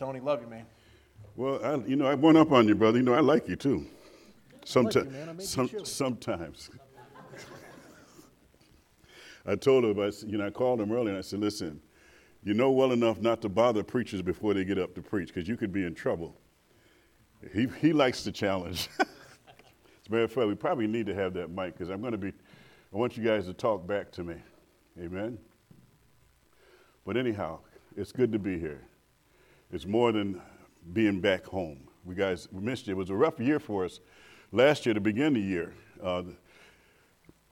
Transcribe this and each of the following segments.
Tony, love you, man. Well, I went up on you, brother. I like you, too. Sometimes. I told him, I called him earlier, and I said, listen, you know well enough not to bother preachers before they get up to preach, because you could be in trouble. He likes the challenge. As a matter of fact, we probably need to have that mic, because I want you guys to talk back to me. Amen? But anyhow, it's good to be here. It's more than being back home. We missed you. It was a rough year for us last year to begin the year.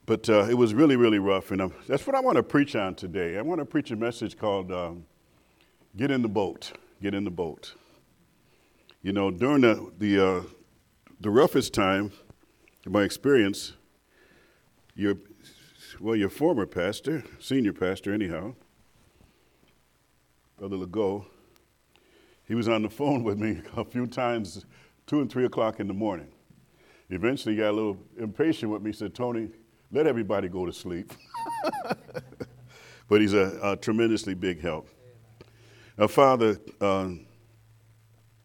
But it was really, really rough, and that's what I want to preach on today. I want to preach a message called Get in the Boat, Get in the Boat. During the roughest time, in my experience, your former pastor, senior pastor anyhow, Brother Legault, he was on the phone with me a few times, 2 and 3 o'clock in the morning. Eventually he got a little impatient with me, said, Tony, let everybody go to sleep. But he's a tremendously big help. Now, Father,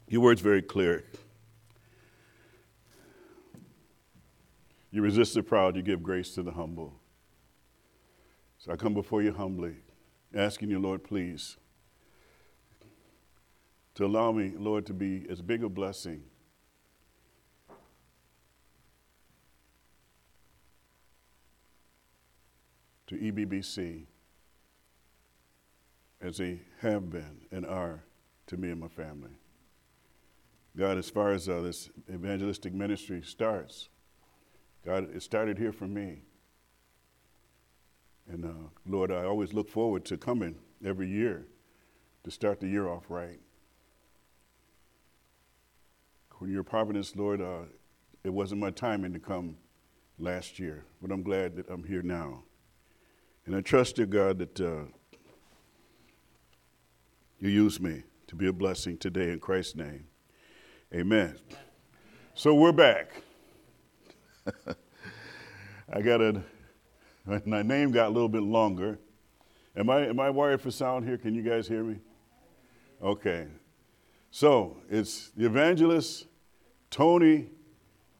your word's very clear. You resist the proud, you give grace to the humble. So I come before you humbly, asking you, Lord, please, to allow me, Lord, to be as big a blessing to EBBC as they have been and are to me and my family. God, as far as this evangelistic ministry starts, God, it started here for me. And Lord, I always look forward to coming every year to start the year off right. When your providence, Lord, it wasn't my timing to come last year, but I'm glad that I'm here now. And I trust, dear God, that you use me to be a blessing today in Christ's name. Amen. So we're back. My name got a little bit longer. Am I wired for sound here? Can you guys hear me? Okay. So it's the evangelist Tony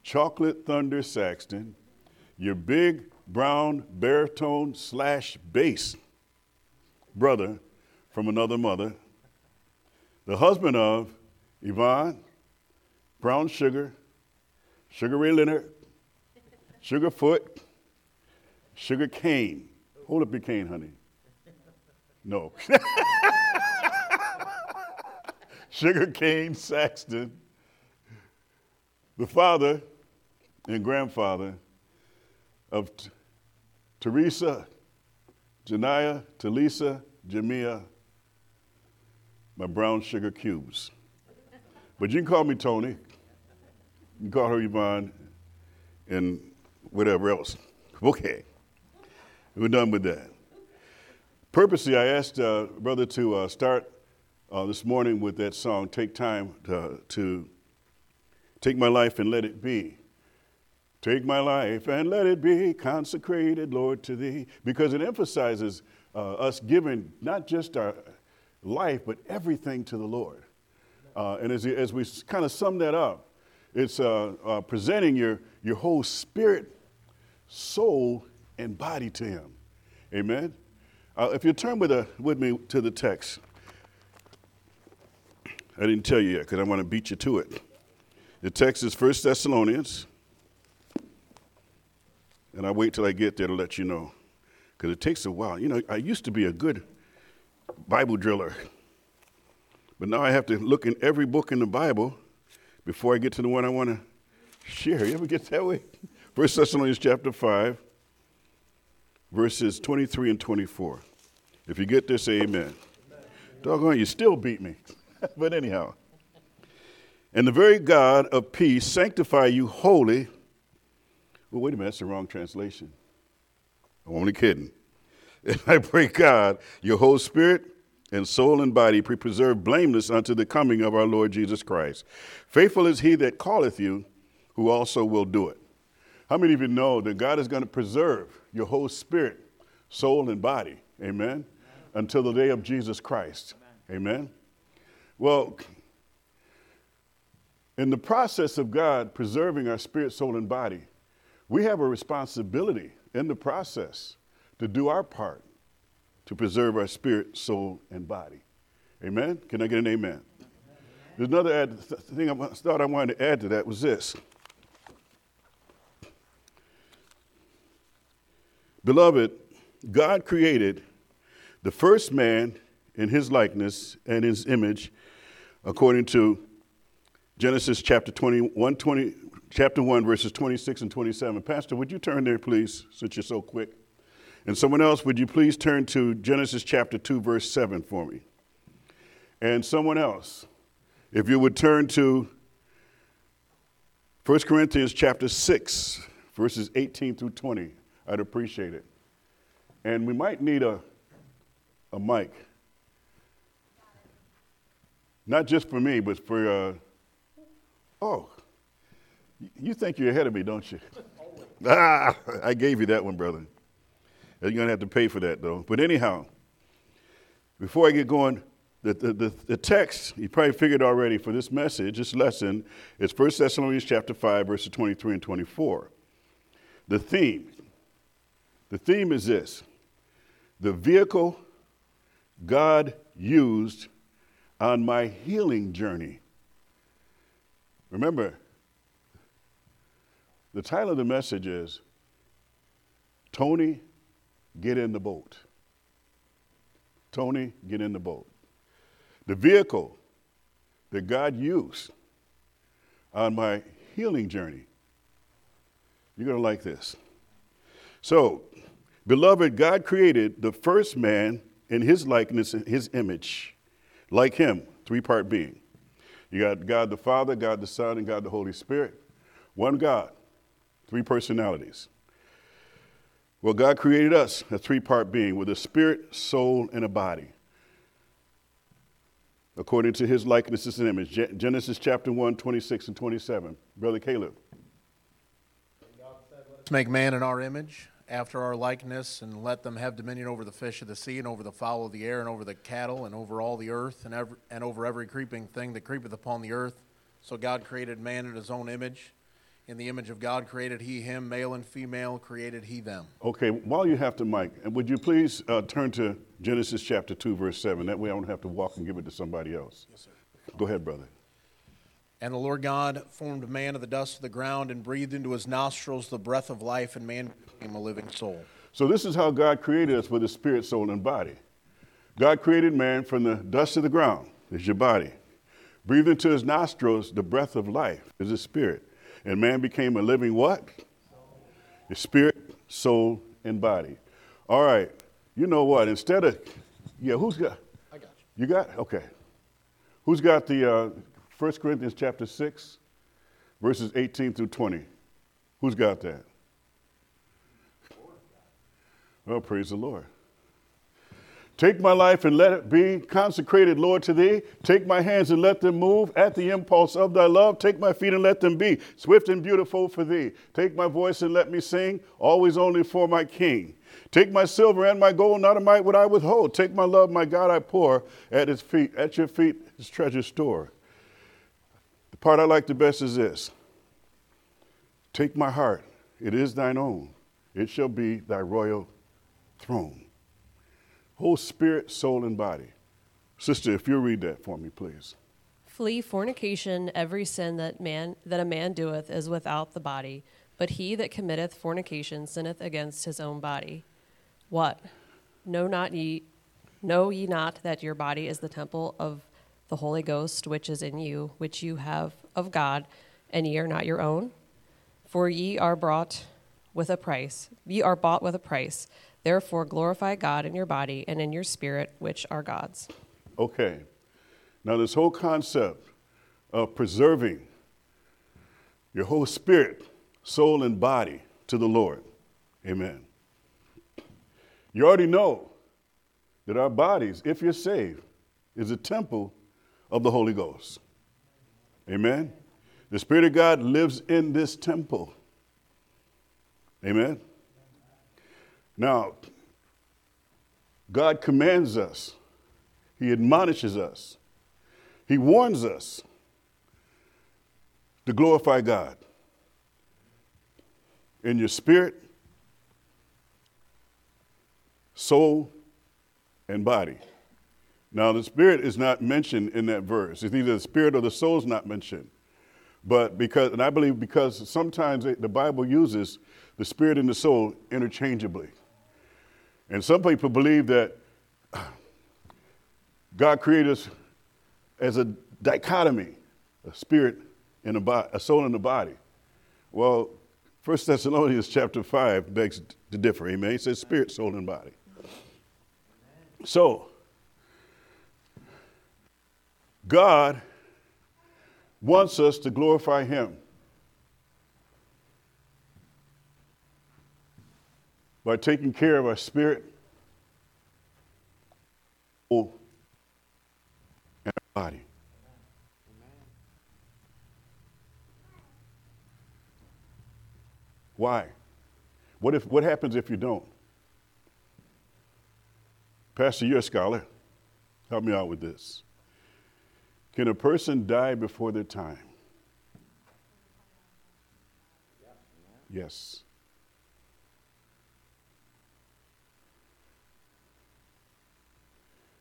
Chocolate Thunder Saxton, your big brown baritone / bass brother from another mother, the husband of Yvonne, Brown Sugar, Sugar Ray Leonard, Sugarfoot, Sugar Cane. Hold up your cane, honey. No. Sugar Cane Saxton, the father and grandfather of Teresa, Janiah, Talisa, Jamia, my brown sugar cubes. But you can call me Tony. You can call her Yvonne and whatever else. Okay. We're done with that. Purposely, I asked Brother to start this morning with that song, Take Time to Take My Life and Let It Be. Take my life and let it be consecrated, Lord, to thee. Because it emphasizes us giving not just our life, but everything to the Lord. And as we kind of sum that up, it's presenting your whole spirit, soul, and body to him. Amen? If you turn with me to the text. I didn't tell you yet because I want to beat you to it. The text is 1 Thessalonians. And I wait till I get there to let you know, because it takes a while. I used to be a good Bible driller, but now I have to look in every book in the Bible before I get to the one I want to share. You ever get that way? 1 Thessalonians chapter 5, verses 23 and 24. If you get this, say amen. Doggone, you still beat me. But anyhow. And the very God of peace sanctify you wholly. Well, wait a minute, that's the wrong translation. I'm only kidding. And I pray God, your whole spirit and soul and body be preserved blameless unto the coming of our Lord Jesus Christ. Faithful is he that calleth you, who also will do it. How many of you know that God is going to preserve your whole spirit, soul, and body, amen, until the day of Jesus Christ, amen? Well, in the process of God preserving our spirit, soul, and body, we have a responsibility in the process to do our part to preserve our spirit, soul, and body. Amen? Can I get an amen? There's another thing I thought I wanted to add to that was this. Beloved, God created the first man in his likeness and his image, according to Genesis chapter 1, verses 26 and 27. Pastor, would you turn there, please, since you're so quick? And someone else, would you please turn to Genesis chapter 2, verse 7 for me? And someone else, if you would turn to 1 Corinthians chapter 6, verses 18 through 20, I'd appreciate it. And we might need a mic. Not just for me, but for, oh, you think you're ahead of me, don't you? Ah, I gave you that one, brother. You're going to have to pay for that, though. But anyhow, before I get going, the text, you probably figured already for this message, this lesson, is 1 Thessalonians chapter 5, verses 23 and 24. The theme is this: the vehicle God used on my healing journey. Remember, the title of the message is Tony, Get in the Boat. Tony, get in the boat. The vehicle that God used on my healing journey. You're going to like this. So, beloved, God created the first man in his likeness and his image. Like him, three-part being. You got God the Father, God the Son, and God the Holy Spirit. One God, three personalities. Well, God created us a three-part being with a spirit, soul, and a body. According to his likeness and image. Genesis chapter 1, 26 and 27. Brother Caleb. God said, let us make man in our image, after our likeness, and let them have dominion over the fish of the sea, and over the fowl of the air, and over the cattle, and over all the earth, and over every creeping thing that creepeth upon the earth. So God created man in his own image. In the image of God created he him, male and female created he them. Okay, while you have to, Mike, would you please turn to Genesis chapter 2, verse 7. That way I don't have to walk and give it to somebody else. Yes, sir. Go ahead, brother. And the Lord God formed man of the dust of the ground and breathed into his nostrils the breath of life, and man became a living soul. So this is how God created us with his spirit, soul, and body. God created man from the dust of the ground, is your body. Breathed into his nostrils the breath of life, is his spirit. And man became a living what? His spirit, soul, and body. All right, you know what? Instead of, yeah, who's got? I got you. You got? Okay. Who's got the... 1 Corinthians chapter 6, verses 18 through 20. Who's got that? Well, praise the Lord. Take my life and let it be consecrated, Lord, to thee. Take my hands and let them move at the impulse of thy love. Take my feet and let them be swift and beautiful for thee. Take my voice and let me sing, always only for my King. Take my silver and my gold, not a mite would I withhold. Take my love, my God, I pour at his feet, at your feet, his treasure store. The part I like the best is this: take my heart, it is thine own, it shall be thy royal throne. Whole spirit, soul, and body. Sister, if you'll read that for me, please. Flee fornication. Every sin that a man doeth is without the body, but he that committeth fornication sinneth against his own body. What? Know ye not that your body is the temple of the Holy Ghost, which is in you, which you have of God, and ye are not your own? For ye are bought with a price. Ye are bought with a price. Therefore glorify God in your body and in your spirit, which are God's. Okay. Now this whole concept of preserving your whole spirit, soul, and body to the Lord. Amen. You already know that our bodies, if you're saved, is a temple of the Holy Ghost. Amen. The Spirit of God lives in this temple. Amen. Now, God commands us. He admonishes us He warns us to glorify God in your spirit, soul, and body. Now, the spirit is not mentioned in that verse. It's either the spirit or the soul is not mentioned. But and I believe because sometimes the Bible uses the spirit and the soul interchangeably. And some people believe that God created us as a dichotomy, a spirit and a soul and a body. Well, 1 Thessalonians chapter 5 begs to differ, amen? It says spirit, soul, and body. So, God wants us to glorify him by taking care of our spirit, soul, and our body. Why? What happens if you don't? Pastor, you're a scholar. Help me out with this. Can a person die before their time? Yes.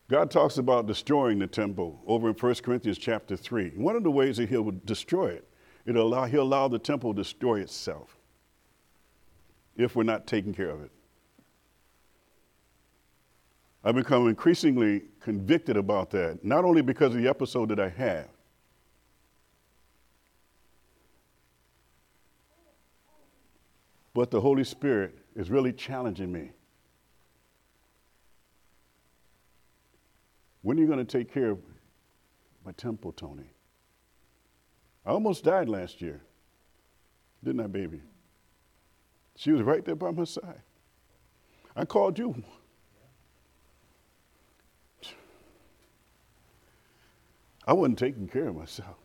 God talks about destroying the temple over in 1 Corinthians chapter 3. One of the ways that he'll destroy it, he'll allow the temple to destroy itself if we're not taking care of it. I've become increasingly convicted about that, not only because of the episode that I had, but the Holy Spirit is really challenging me. When are you going to take care of my temple, Tony? I almost died last year, didn't I, baby? She was right there by my side. I called you. I wasn't taking care of myself.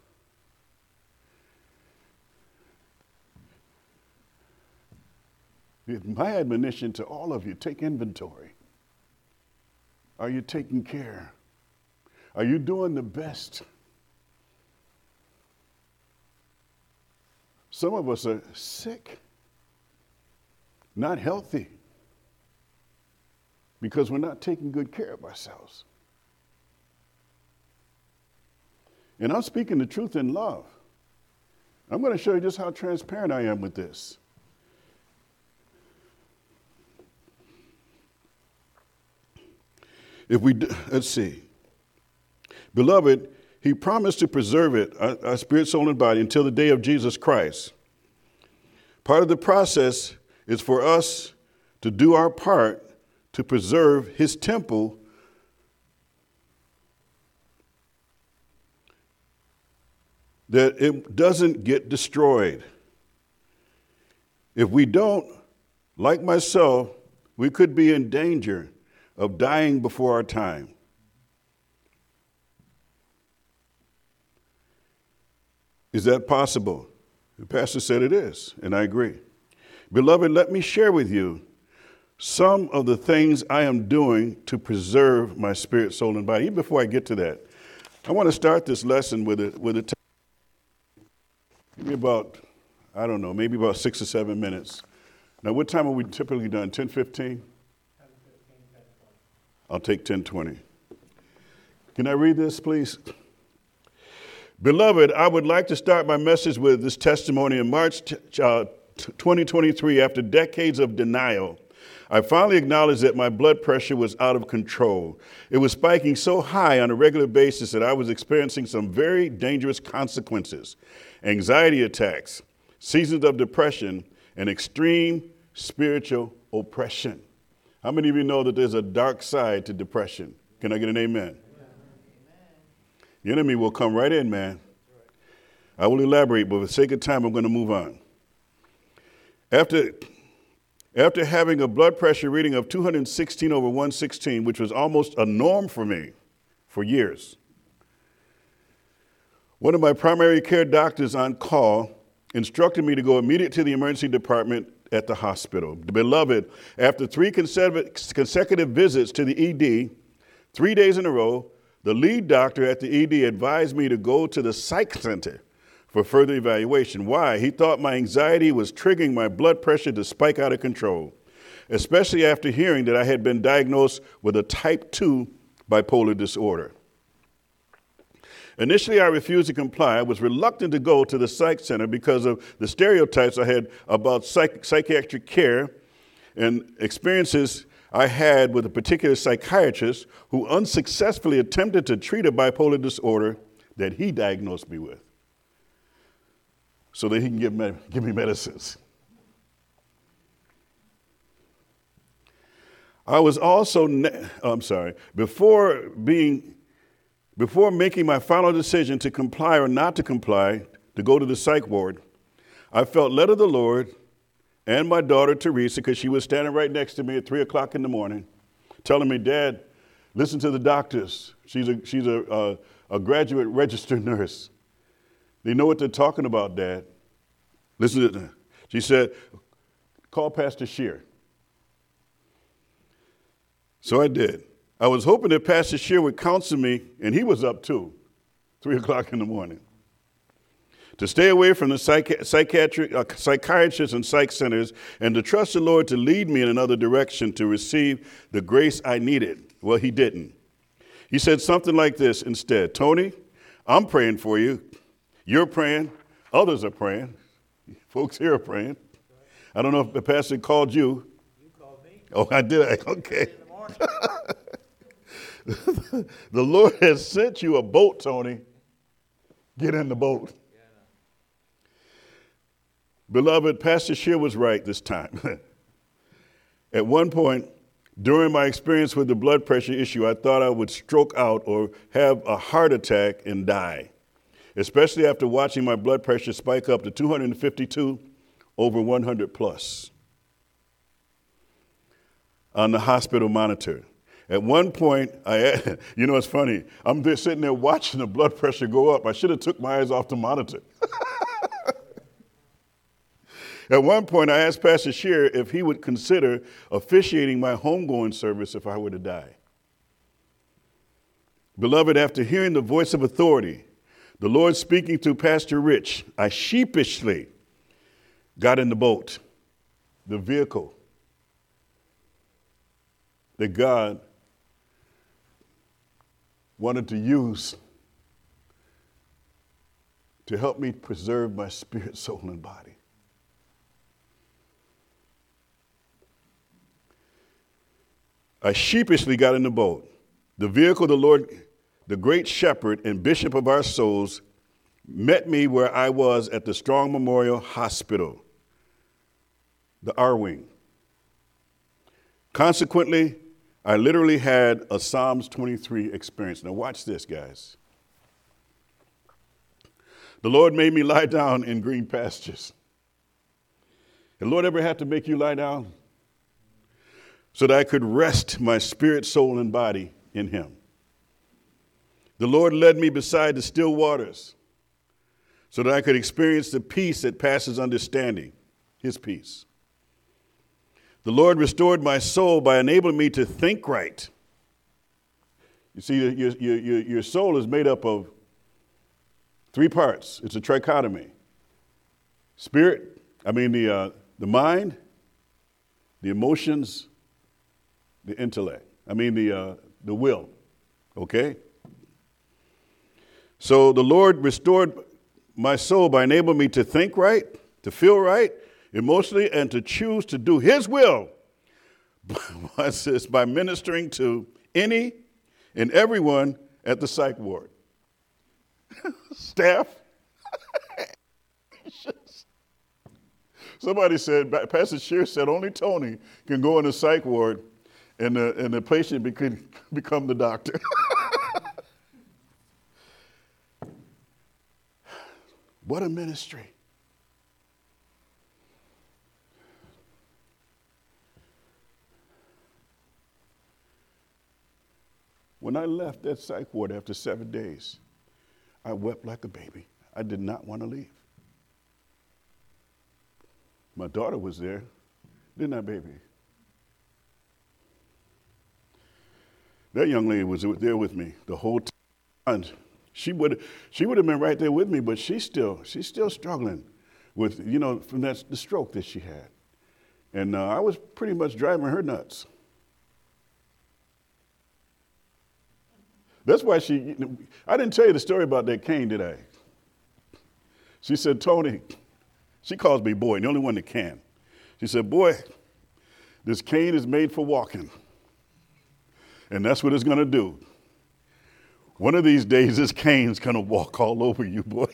My admonition to all of you, take inventory. Are you taking care? Are you doing the best? Some of us are sick, not healthy, because we're not taking good care of ourselves. And I'm speaking the truth in love. I'm going to show you just how transparent I am with this. Let's see. Beloved, he promised to preserve it, our spirit, soul, and body, until the day of Jesus Christ. Part of the process is for us to do our part to preserve his temple, that it doesn't get destroyed. If we don't, like myself, we could be in danger of dying before our time. Is that possible? The pastor said it is, and I agree. Beloved, let me share with you some of the things I am doing to preserve my spirit, soul, and body. Even before I get to that, I want to start this lesson with a maybe about, I don't know, maybe about 6 or 7 minutes. Now, what time are we typically done? 10:15? 10:15, 10:20. I'll take 10:20. Can I read this, please? Beloved, I would like to start my message with this testimony. In March 2023, after decades of denial, I finally acknowledged that my blood pressure was out of control. It was spiking so high on a regular basis that I was experiencing some very dangerous consequences: anxiety attacks, seasons of depression, and extreme spiritual oppression. How many of you know that there's a dark side to depression? Can I get an amen? Amen. The enemy will come right in, man. I will elaborate, but for the sake of time, I'm going to move on. After having a blood pressure reading of 216/116, which was almost a norm for me for years, one of my primary care doctors on call instructed me to go immediately to the emergency department at the hospital. Beloved, after 3 consecutive visits to the ED, 3 days in a row, The lead doctor at the ED advised me to go to the psych center for further evaluation. Why? He thought my anxiety was triggering my blood pressure to spike out of control, especially after hearing that I had been diagnosed with a type 2 bipolar disorder. Initially, I refused to comply. I was reluctant to go to the psych center because of the stereotypes I had about psychiatric care and experiences I had with a particular psychiatrist who unsuccessfully attempted to treat a bipolar disorder that he diagnosed me with so that he can give me medicines. I was also, before making my final decision to comply or not to comply, to go to the psych ward, I felt led of the Lord and my daughter, Teresa, because she was standing right next to me at 3 o'clock in the morning, telling me, Dad, listen to the doctors. She's a graduate registered nurse. They know what they're talking about, Dad. Listen to them. She said, call Pastor Shearer. So I did. I was hoping that Pastor Shearer would counsel me, and he was up too, 3 o'clock in the morning, to stay away from the psychiatrists and psych centers and to trust the Lord to lead me in another direction to receive the grace I needed. Well, he didn't. He said something like this instead. Tony, I'm praying for you. You're praying. Others are praying. Folks here are praying. I don't know if the pastor called you. You called me. Oh, I did. Okay. In the morning. The Lord has sent you a boat, Tony. Get in the boat. Yeah. Beloved, Pastor Shearer was right this time. At one point, during my experience with the blood pressure issue, I thought I would stroke out or have a heart attack and die, especially after watching my blood pressure spike up to 252 over 100 plus on the hospital monitor. At one point, it's funny. I'm there sitting there watching the blood pressure go up. I should have took my eyes off the monitor. At one point, I asked Pastor Shearer if he would consider officiating my homegoing service if I were to die. Beloved, after hearing the voice of authority, the Lord speaking through Pastor Rich, I sheepishly got in the boat, the vehicle that God wanted to use to help me preserve my spirit, soul, and body. I sheepishly got in the boat. The vehicle the Lord, the great shepherd and bishop of our souls, met me where I was at the Strong Memorial Hospital, the R-Wing. Consequently, I literally had a Psalms 23 experience. Now watch this, guys. The Lord made me lie down in green pastures. The Lord ever had to make you lie down? So that I could rest my spirit, soul, and body in him. The Lord led me beside the still waters so that I could experience the peace that passes understanding, his peace. The Lord restored my soul by enabling me to think right. You see, your soul is made up of three parts. It's a trichotomy. The mind, the emotions, the intellect. The will. Okay? So the Lord restored my soul by enabling me to think right, to feel right, emotionally, and to choose to do his will by ministering to any and everyone at the psych ward. Staff. Somebody said, Pastor Shearer said, only Tony can go in the psych ward and the patient could become the doctor. What a ministry. When I left that psych ward after 7 days, I wept like a baby. I did not want to leave. My daughter was there, didn't I, baby? That young lady was there with me the whole time. She would have been right there with me, but she's still struggling with, from the stroke that she had. And I was pretty much driving her nuts. That's why I didn't tell you the story about that cane, did I? She said, Tony, she calls me boy, the only one that can. She said, boy, this cane is made for walking. And that's what it's going to do. One of these days, this cane's going to walk all over you, boy.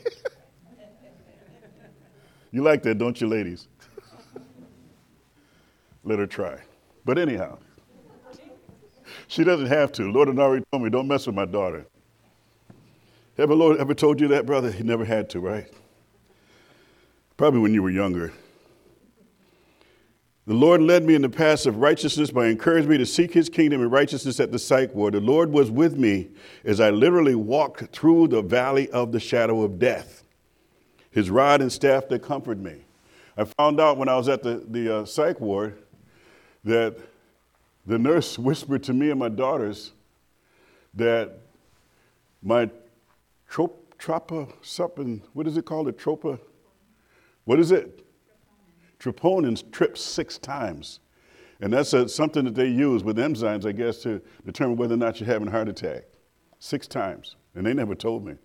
You like that, don't you, ladies? Let her try. But anyhow, she doesn't have to. Lord had already told me, don't mess with my daughter. Have the Lord ever told you that, brother? He never had to, right? Probably when you were younger. The Lord led me in the paths of righteousness by encouraging me to seek his kingdom and righteousness at the psych ward. The Lord was with me as I literally walked through the valley of the shadow of death. His rod and staff, they comfort me. I found out when I was at the psych ward that the nurse whispered to me and my daughters that my troponins tripped 6 times. And that's something that they use with enzymes, I guess, to determine whether or not you're having a heart attack. 6 times. And they never told me.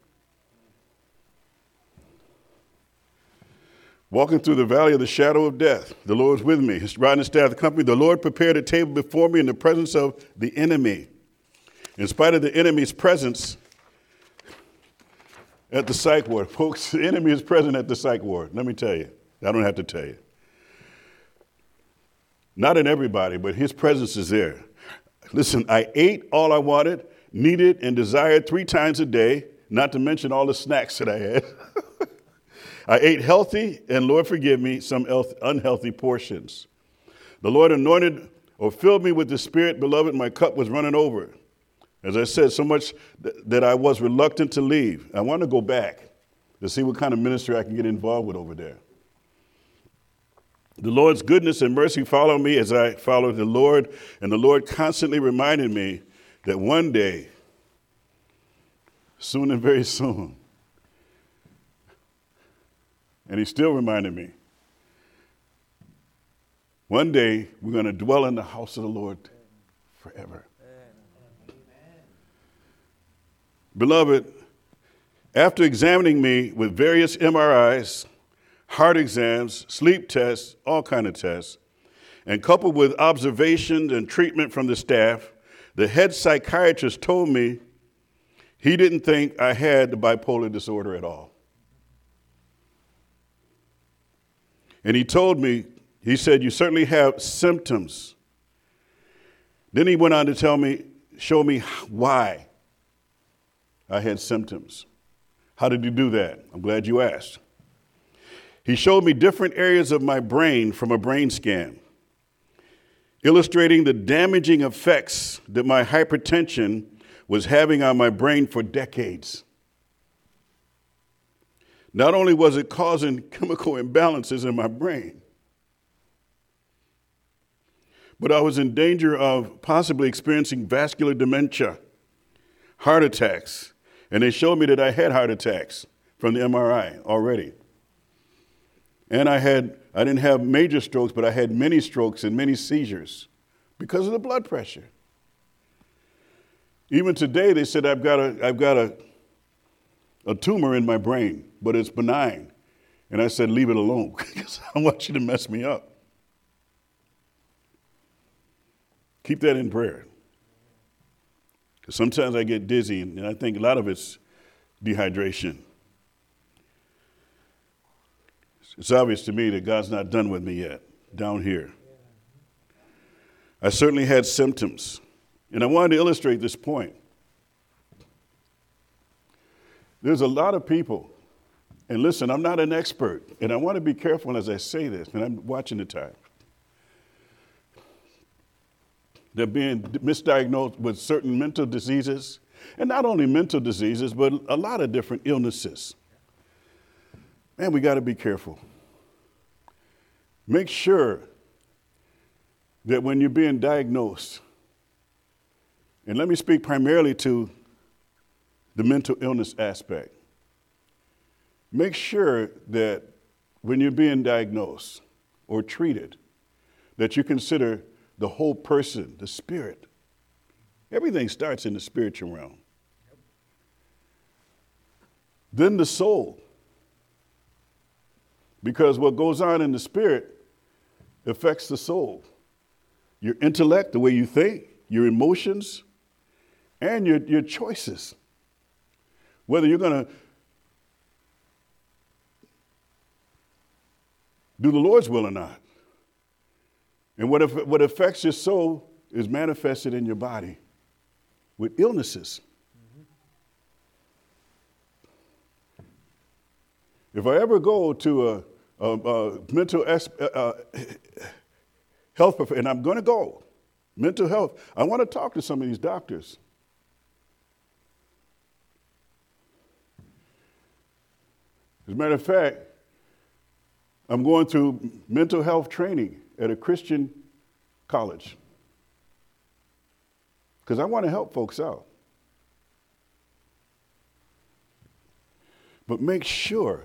Walking through the valley of the shadow of death, the Lord is with me. His rod and staff accompanied me. The Lord prepared a table before me in the presence of the enemy. In spite of the enemy's presence at the psych ward. Folks, the enemy is present at the psych ward. Let me tell you. I don't have to tell you. Not in everybody, but his presence is there. Listen, I ate all I wanted, needed, and desired 3 times a day, not to mention all the snacks that I had. I ate healthy, and Lord forgive me, some unhealthy portions. The Lord anointed or filled me with the Spirit, beloved, my cup was running over. As I said, so much that I was reluctant to leave. I want to go back to see what kind of ministry I can get involved with over there. The Lord's goodness and mercy followed me as I followed the Lord, and the Lord constantly reminded me that one day, soon and very soon, and he still reminded me, one day we're going to dwell in the house of the Lord forever. Amen. Beloved, after examining me with various MRIs, heart exams, sleep tests, all kinds of tests, and coupled with observations and treatment from the staff, the head psychiatrist told me he didn't think I had the bipolar disorder at all. And he told me, he said, you certainly have symptoms. Then he went on to show me why I had symptoms. How did you do that? I'm glad you asked. He showed me different areas of my brain from a brain scan, illustrating the damaging effects that my hypertension was having on my brain for decades. Not only was it causing chemical imbalances in my brain, but I was in danger of possibly experiencing vascular dementia, heart attacks, and they showed me that I had heart attacks from the MRI already. And I didn't have major strokes, but I had many strokes and many seizures because of the blood pressure. Even today, they said I've got a tumor in my brain, but it's benign. And I said, leave it alone because I don't want you to mess me up. Keep that in prayer. Because sometimes I get dizzy, and I think a lot of it's dehydration. It's obvious to me that God's not done with me yet, down here. I certainly had symptoms. And I wanted to illustrate this point. There's a lot of people, and listen, I'm not an expert, and I want to be careful as I say this, and I'm watching the time. They're being misdiagnosed with certain mental diseases, and not only mental diseases, but a lot of different illnesses. Man, we got to be careful. Make sure that when you're being diagnosed And let me speak primarily to the mental illness aspect. Make sure that when you're being diagnosed or treated, that you consider the whole person, the spirit. Everything starts in the spiritual realm. Then the soul. Because what goes on in the spirit affects the soul. Your intellect, the way you think, your emotions, and your choices. Whether you're going to do the Lord's will or not. And what affects your soul is manifested in your body with illnesses. If I ever go to a mental health, and I'm going to go, mental health, I want to talk to some of these doctors. As a matter of fact, I'm going through mental health training at a Christian college because I want to help folks out. But make sure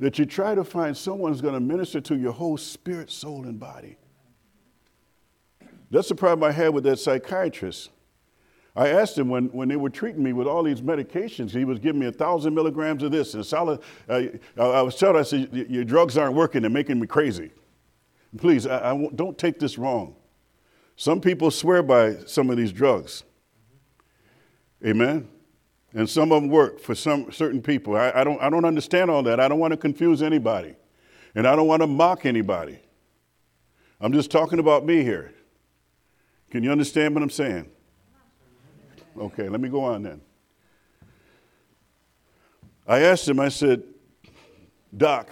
that you try to find someone who's going to minister to your whole spirit, soul, and body. That's the problem I had with that psychiatrist. I asked him when they were treating me with all these medications, he was giving me 1,000 milligrams of this. And solid, I was told, I said, your drugs aren't working. They're making me crazy. Please, I don't take this wrong. Some people swear by some of these drugs. Amen. And some of them work for some certain people. I don't understand all that. I don't want to confuse anybody. And I don't want to mock anybody. I'm just talking about me here. Can you understand what I'm saying? Okay, let me go on then. I asked him, I said, Doc,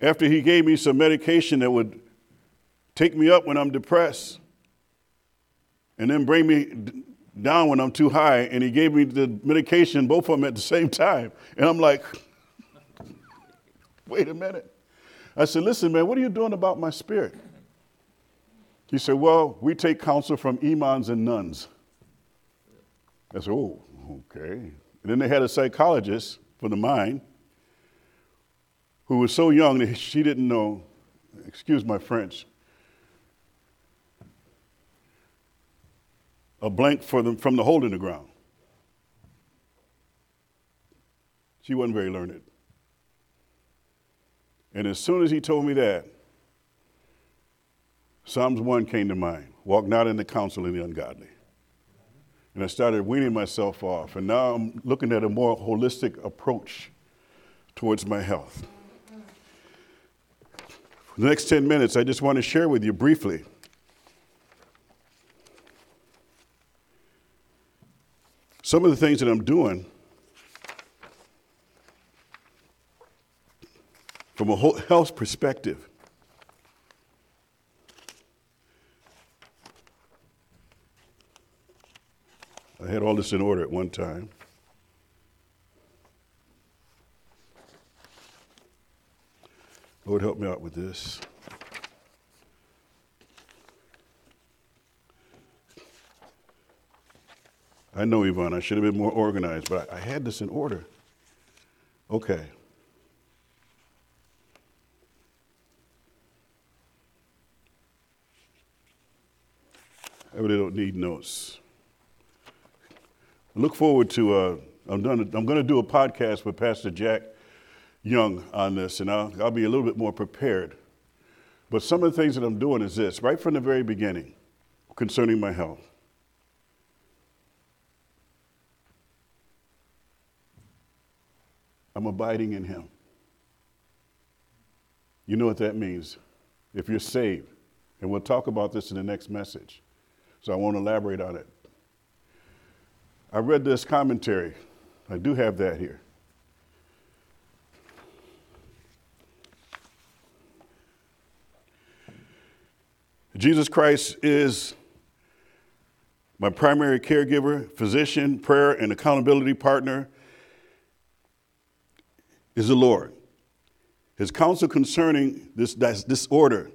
after he gave me some medication that would take me up when I'm depressed and then bring me down when I'm too high, and he gave me the medication, both of them at the same time. And I'm like, wait a minute. I said, listen, man, what are you doing about my spirit? He said, well, we take counsel from imams and nuns. I said, oh, okay. And then they had a psychologist for the mind who was so young that she didn't know, excuse my French, a blank for them from the hole in the ground. She wasn't very learned. And as soon as he told me that, Psalms 1 came to mind. Walk not in the counsel of the ungodly. And I started weaning myself off. And now I'm looking at a more holistic approach towards my health. For the next 10 minutes, I just want to share with you briefly some of the things that I'm doing from a whole health perspective. I had all this in order at one time. Lord, help me out with this. I know, Yvonne, I should have been more organized, but I had this in order. Okay. I really don't need notes. I look forward to, I'm going to do a podcast with Pastor Jack Young on this, and I'll be a little bit more prepared. But some of the things that I'm doing is this, right from the very beginning, concerning my health. I'm abiding in him. You know what that means if you're saved. And we'll talk about this in the next message. So I won't elaborate on it. I read this commentary. I do have that here. Jesus Christ is my primary caregiver, physician, prayer, and accountability partner. Is the Lord. His counsel concerning this disorder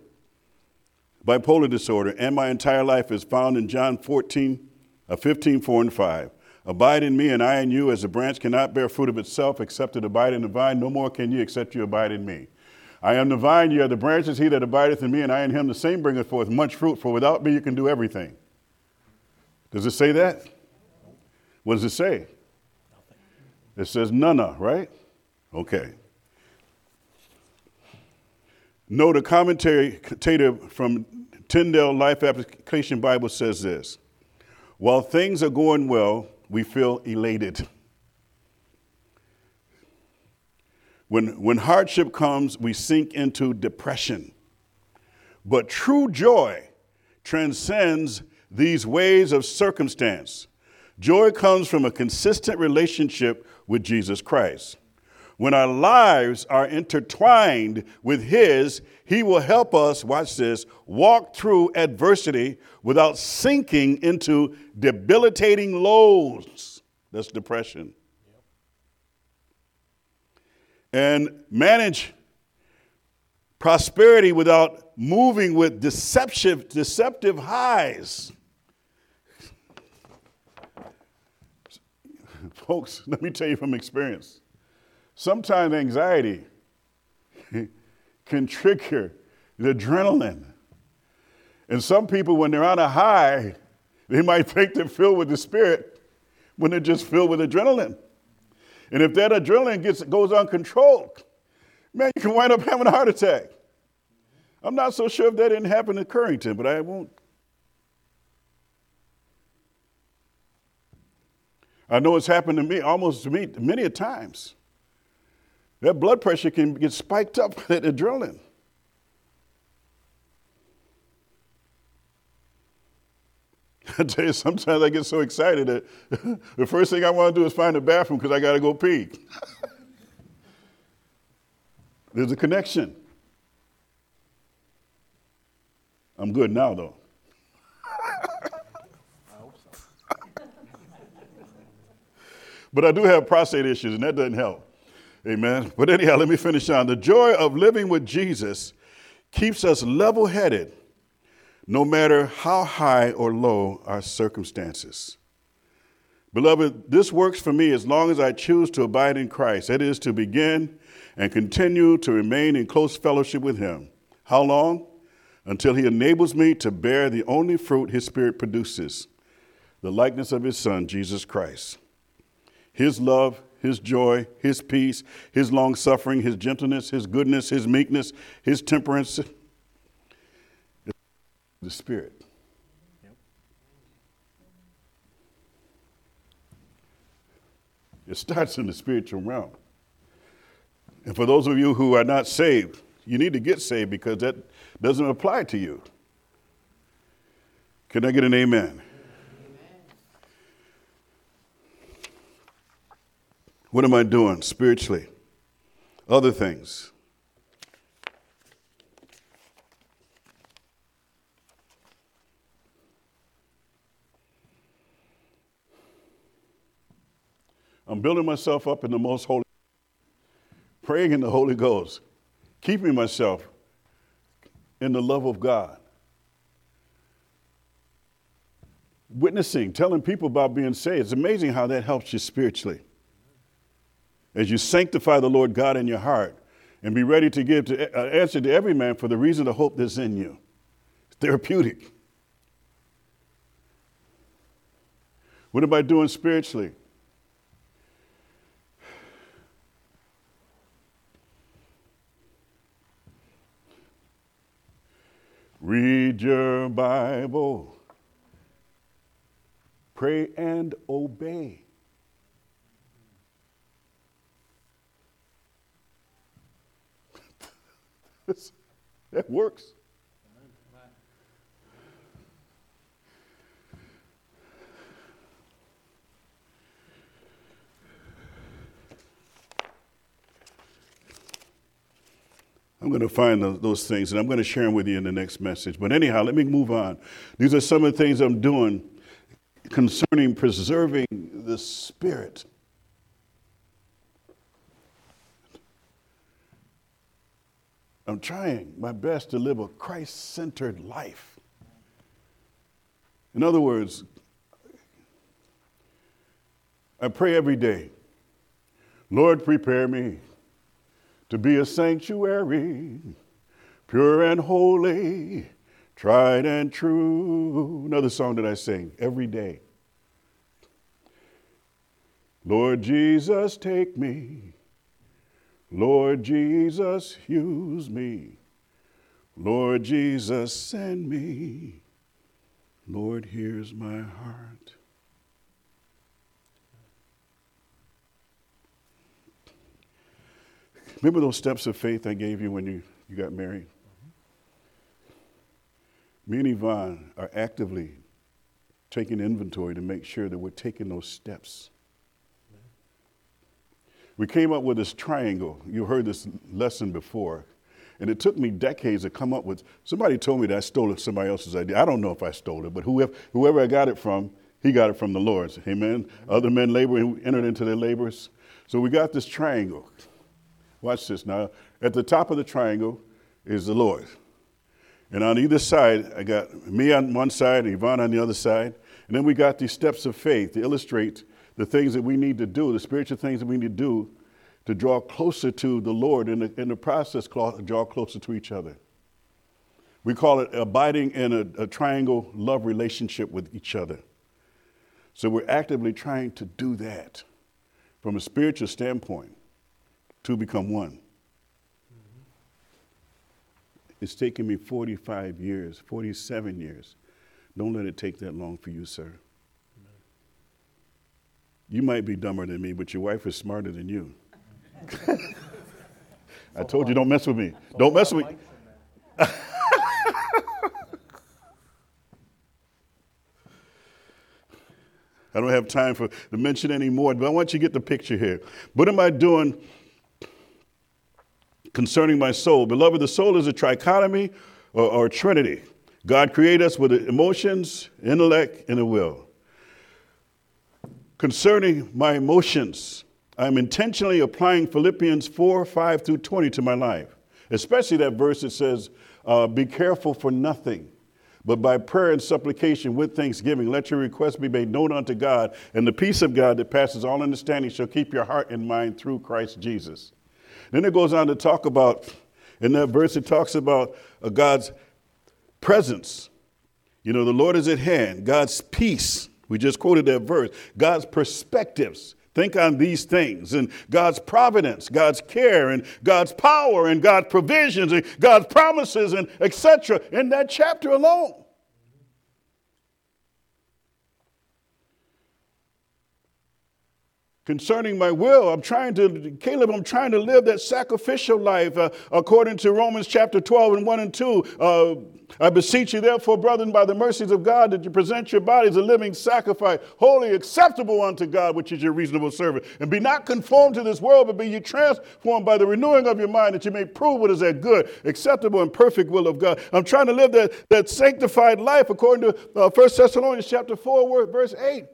bipolar disorder, and my entire life is found in John 15:4-5. Abide in me and I in you, as a branch cannot bear fruit of itself except it abide in the vine, no more can ye except you abide in me. I am the vine, ye are the branches, he that abideth in me and I in him, the same bringeth forth much fruit, for without me you can do everything. Does it say that? What does it say? It says none, right? Okay. Note, a commentator from Tyndale Life Application Bible says this: while things are going well, we feel elated. When hardship comes, we sink into depression. But true joy transcends these waves of circumstance. Joy comes from a consistent relationship with Jesus Christ. When our lives are intertwined with his, he will help us, watch this, walk through adversity without sinking into debilitating lows. That's depression. And manage prosperity without moving with deceptive highs. Folks, let me tell you from experience. Sometimes anxiety can trigger the adrenaline. And some people, when they're on a high, they might think they're filled with the Spirit when they're just filled with adrenaline. And if that adrenaline goes uncontrolled, man, you can wind up having a heart attack. I'm not so sure if that didn't happen in Corrington, but I won't. I know it's happened to me, almost to me, many a times. That blood pressure can get spiked up with that adrenaline. I tell you, sometimes I get so excited that the first thing I want to do is find a bathroom because I got to go pee. There's a connection. I'm good now, though. I hope so. But I do have prostate issues, and that doesn't help. Amen. But anyhow, let me finish on. The joy of living with Jesus keeps us level-headed, no matter how high or low our circumstances. Beloved, this works for me as long as I choose to abide in Christ. That is, to begin and continue to remain in close fellowship with him. How long? Until he enables me to bear the only fruit his Spirit produces, the likeness of his Son, Jesus Christ. His love, his joy, his peace, his long-suffering, his gentleness, his goodness, his meekness, his temperance, the Spirit. Yep. It starts in the spiritual realm. And for those of you who are not saved, you need to get saved because that doesn't apply to you. Can I get an amen? What am I doing spiritually? Other things. I'm building myself up in the most holy, praying in the Holy Ghost, keeping myself in the love of God, witnessing, telling people about being saved. It's amazing how that helps you spiritually. As you sanctify the Lord God in your heart and be ready to give answer to every man for the reason of the hope that's in you. It's therapeutic. What am I doing spiritually? Read your Bible. Pray and obey. That works. I'm going to find those things, and I'm going to share them with you in the next message. But anyhow, let me move on. These are some of the things I'm doing concerning preserving the Spirit. I'm trying my best to live a Christ-centered life. In other words, I pray every day, Lord, prepare me to be a sanctuary, pure and holy, tried and true. Another song that I sing every day. Lord Jesus, take me. Lord Jesus, use me. Lord Jesus, send me. Lord, here's my heart. Remember those steps of faith I gave you when you got married? Me and Yvonne are actively taking inventory to make sure that we're taking those steps. We came up with this triangle. You heard this lesson before. And it took me decades to come up with. Somebody told me that I stole somebody else's idea. I don't know if I stole it, but whoever I got it from, he got it from the Lord. Amen? Other men labor and entered into their labors. So we got this triangle. Watch this now. At the top of the triangle is the Lord. And on either side, I got me on one side and Yvonne on the other side. And then we got these steps of faith to illustrate the things that we need to do, the spiritual things that we need to do to draw closer to the Lord and in the process draw closer to each other. We call it abiding in a triangle love relationship with each other. So we're actively trying to do that from a spiritual standpoint to become one. Mm-hmm. It's taken me 45 years, 47 years. Don't let it take that long for you, sir. You might be dumber than me, but your wife is smarter than you. I told you, don't mess with me. Don't mess with me. I don't have time to mention any more, but I want you to get the picture here. What am I doing concerning my soul? Beloved, the soul is a trichotomy or trinity. God created us with emotions, intellect, and a will. Concerning my emotions, I'm intentionally applying Philippians 4:5 through 20 to my life, especially that verse that says, be careful for nothing, but by prayer and supplication with thanksgiving, let your requests be made known unto God, and the peace of God that passes all understanding shall keep your heart and mind through Christ Jesus. Then it goes on to talk about, in that verse it talks about God's presence. You know, the Lord is at hand, God's peace. We just quoted that verse. God's perspectives. Think on these things. And God's providence, God's care, and God's power, and God's provisions, and God's promises, and etc. in that chapter alone. Concerning my will, Caleb, I'm trying to live that sacrificial life according to Romans chapter 12 and 1 and 2. I beseech you, therefore, brethren, by the mercies of God, that you present your bodies a living sacrifice, holy, acceptable unto God, which is your reasonable service. And be not conformed to this world, but be ye transformed by the renewing of your mind, that you may prove what is that good, acceptable, and perfect will of God. I'm trying to live that sanctified life according to 1 Thessalonians chapter 4, verse 8.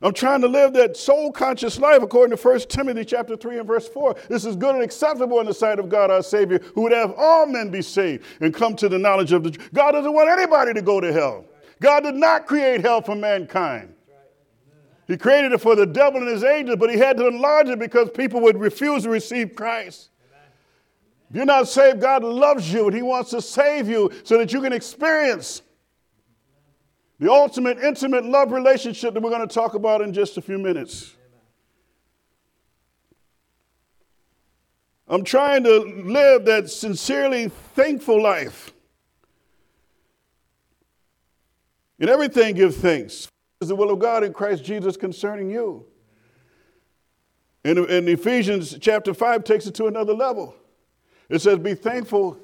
I'm trying to live that soul-conscious life according to 1 Timothy chapter 3 and verse 4. This is good and acceptable in the sight of God our Savior, who would have all men be saved and come to the knowledge of the truth. God doesn't want anybody to go to hell. God did not create hell for mankind. He created it for the devil and his angels, but he had to enlarge it because people would refuse to receive Christ. If you're not saved, God loves you and he wants to save you so that you can experience the ultimate, intimate love relationship that we're going to talk about in just a few minutes. I'm trying to live that sincerely thankful life. In everything, give thanks. It's the will of God in Christ Jesus concerning you. And Ephesians chapter 5 takes it to another level. It says, be thankful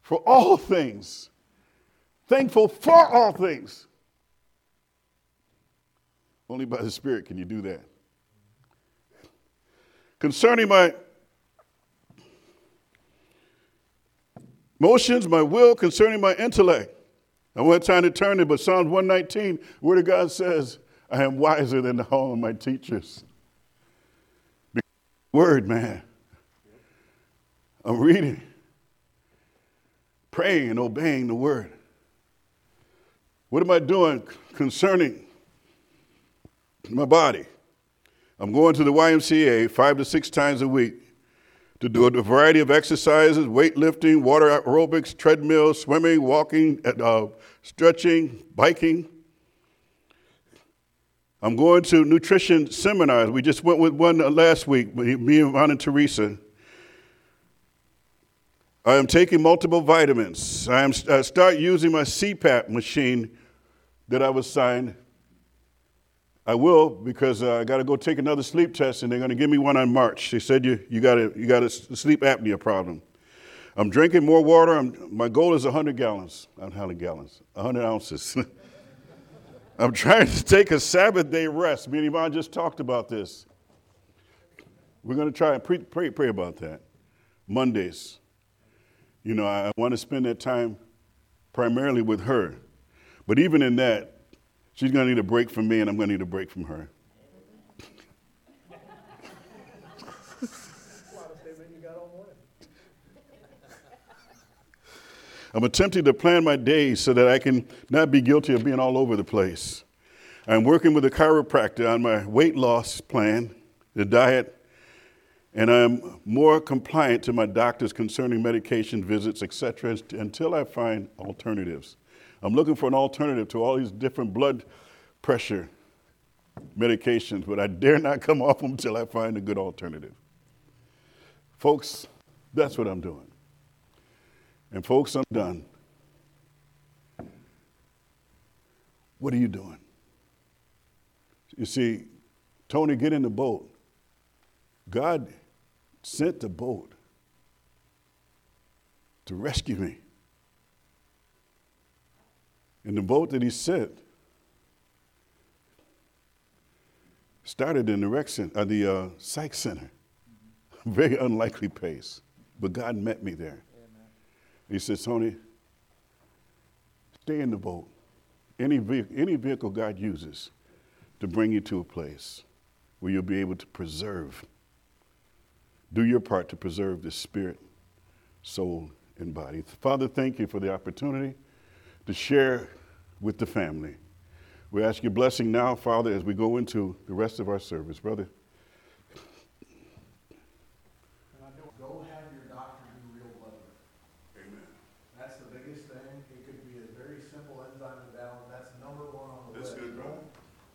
for all things. Thankful for all things. Only by the Spirit can you do that. Concerning my emotions, my will, concerning my intellect. I won't have time to turn it, but Psalms 119, Word of God says, I am wiser than all of my teachers. Word, man. I'm reading. praying and obeying the word. What am I doing concerning my body? I'm going to the YMCA 5 to 6 times a week to do a variety of exercises, weightlifting, water aerobics, treadmill, swimming, walking, stretching, biking. I'm going to nutrition seminars. We just went with one last week, me, Yvonne, and Teresa. I am taking multiple vitamins. I start using my CPAP machine that I was signed. I will, because I got to go take another sleep test, and they're going to give me one on March. They said you got a sleep apnea problem. I'm drinking more water. My goal is 100 gallons. Not 100 gallons, 100 ounces. I'm trying to take a Sabbath day rest. Me and Yvonne just talked about this. We're going to try and pray about that. Mondays. You know, I want to spend that time primarily with her. But even in that, she's going to need a break from me, and I'm going to need a break from her. I'm attempting to plan my days so that I can not be guilty of being all over the place. I'm working with a chiropractor on my weight loss plan, the diet, and I'm more compliant to my doctors concerning medication visits, etc., until I find alternatives. I'm looking for an alternative to all these different blood pressure medications, but I dare not come off them until I find a good alternative. Folks, that's what I'm doing. And folks, I'm done. What are you doing? You see, Tony, get in the boat. God sent the boat to rescue me. And the boat that he sent started in the psych center. A very unlikely place. But God met me there. Amen. He said, Tony, stay in the boat. Any vehicle God uses to bring you to a place where you'll be able to preserve. Do your part to preserve the spirit, soul, and body. Father, thank you for the opportunity to share with the family. We ask your blessing now, Father, as we go into the rest of our service. Brother. Go have your doctor do real blood work. Amen. That's the biggest thing. It could be a very simple enzyme imbalance. That's number 1 on the list. That's good, brother.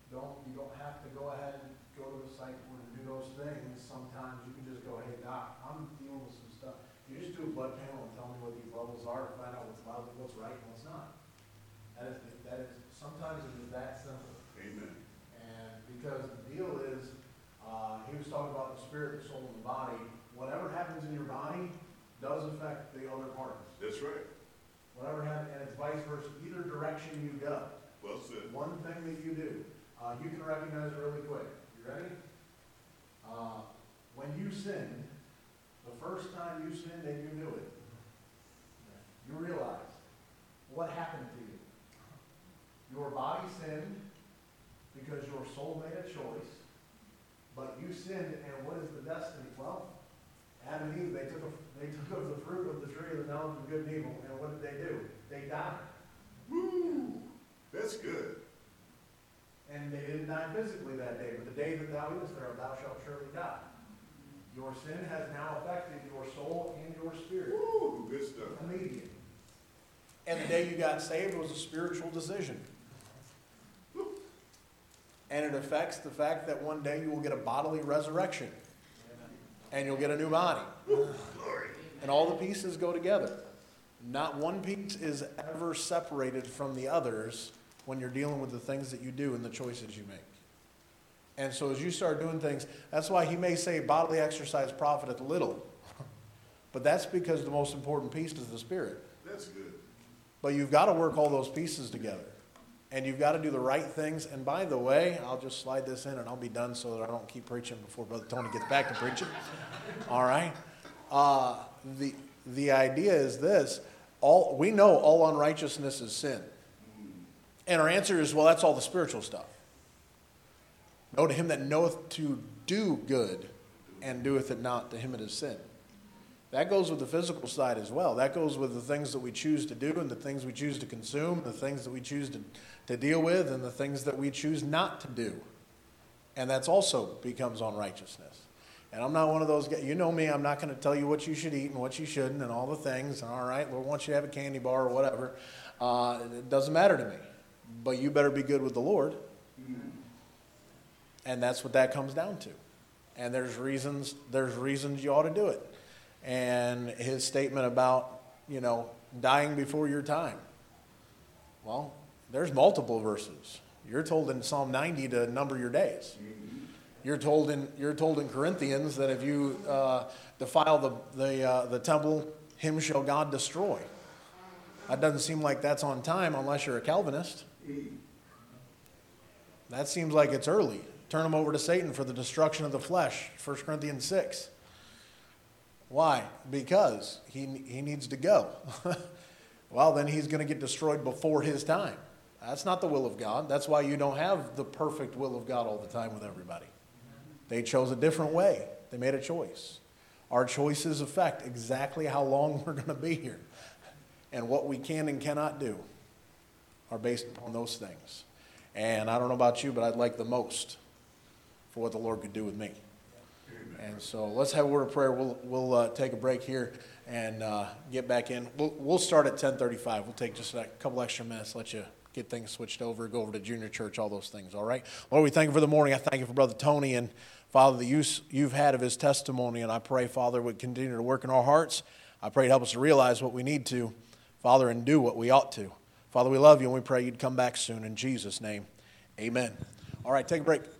You don't have to go ahead and go to the psych ward and do those things. Sometimes you can just go, hey, doc, I'm dealing with some stuff. You just do a blood panel and tell me what these levels are to find out what's right and what's not. That is, sometimes it is that simple. Amen. And because the deal is, he was talking about the spirit, the soul, and the body. Whatever happens in your body does affect the other parts. That's right. Whatever happens, and it's vice versa. Either direction you go. Well said. One thing that you do, you can recognize it really quick. You ready? When you sinned, the first time you sinned and you knew it, you realized what happened to you. Your body sinned because your soul made a choice, but you sinned, and what is the destiny? Well, Adam and Eve, they took of the fruit of the tree of the knowledge of good and evil, and what did they do? They died. Woo! That's good. And they didn't die physically that day, but the day that thou eatest thereof, thou shalt surely die. Your sin has now affected your soul and your spirit. Woo! Good stuff. Immediately. And the day you got saved was a spiritual decision. And it affects the fact that one day you will get a bodily resurrection. And you'll get a new body. And all the pieces go together. Not one piece is ever separated from the others when you're dealing with the things that you do and the choices you make. And so as you start doing things, that's why he may say bodily exercise profiteth little. But that's because the most important piece is the spirit. That's good. But you've got to work all those pieces together. And you've got to do the right things. And by the way, I'll just slide this in and I'll be done so that I don't keep preaching before Brother Tony gets back to preaching. All right? The idea is this. We know all unrighteousness is sin. And our answer is, well, that's all the spiritual stuff. No, to him that knoweth to do good and doeth it not, to him it is sin. That goes with the physical side as well. That goes with the things that we choose to do and the things we choose to consume, the things that we choose to deal with, and the things that we choose not to do. And that's also becomes unrighteousness. And I'm not one of those guys. You know me. I'm not going to tell you what you should eat and what you shouldn't and all the things. And all right, Lord wants you to have a candy bar or whatever. It doesn't matter to me. But you better be good with the Lord. Mm-hmm. And that's what that comes down to. And there's reasons you ought to do it. And his statement about, you know, dying before your time. Well, there's multiple verses. You're told in Psalm 90 to number your days. You're told in Corinthians that if you defile the temple, him shall God destroy. That doesn't seem like that's on time unless you're a Calvinist. That seems like it's early. Turn him over to Satan for the destruction of the flesh, 1 Corinthians 6. Why? Because he needs to go. Well, then he's going to get destroyed before his time. That's not the will of God. That's why you don't have the perfect will of God all the time with everybody. They chose a different way. They made a choice. Our choices affect exactly how long we're going to be here and what we can and cannot do are based upon those things. And I don't know about you, but I'd like the most for what the Lord could do with me. And so let's have a word of prayer. We'll take a break here and get back in. We'll start at 10:35. We'll take just a couple extra minutes, let you get things switched over, go over to junior church, all those things, all right? Lord, we thank you for the morning. I thank you for Brother Tony and, Father, the use you've had of his testimony. And I pray, Father, would continue to work in our hearts. I pray you'd help us to realize what we need to, Father, and do what we ought to. Father, we love you, and we pray you'd come back soon. In Jesus' name, amen. All right, take a break.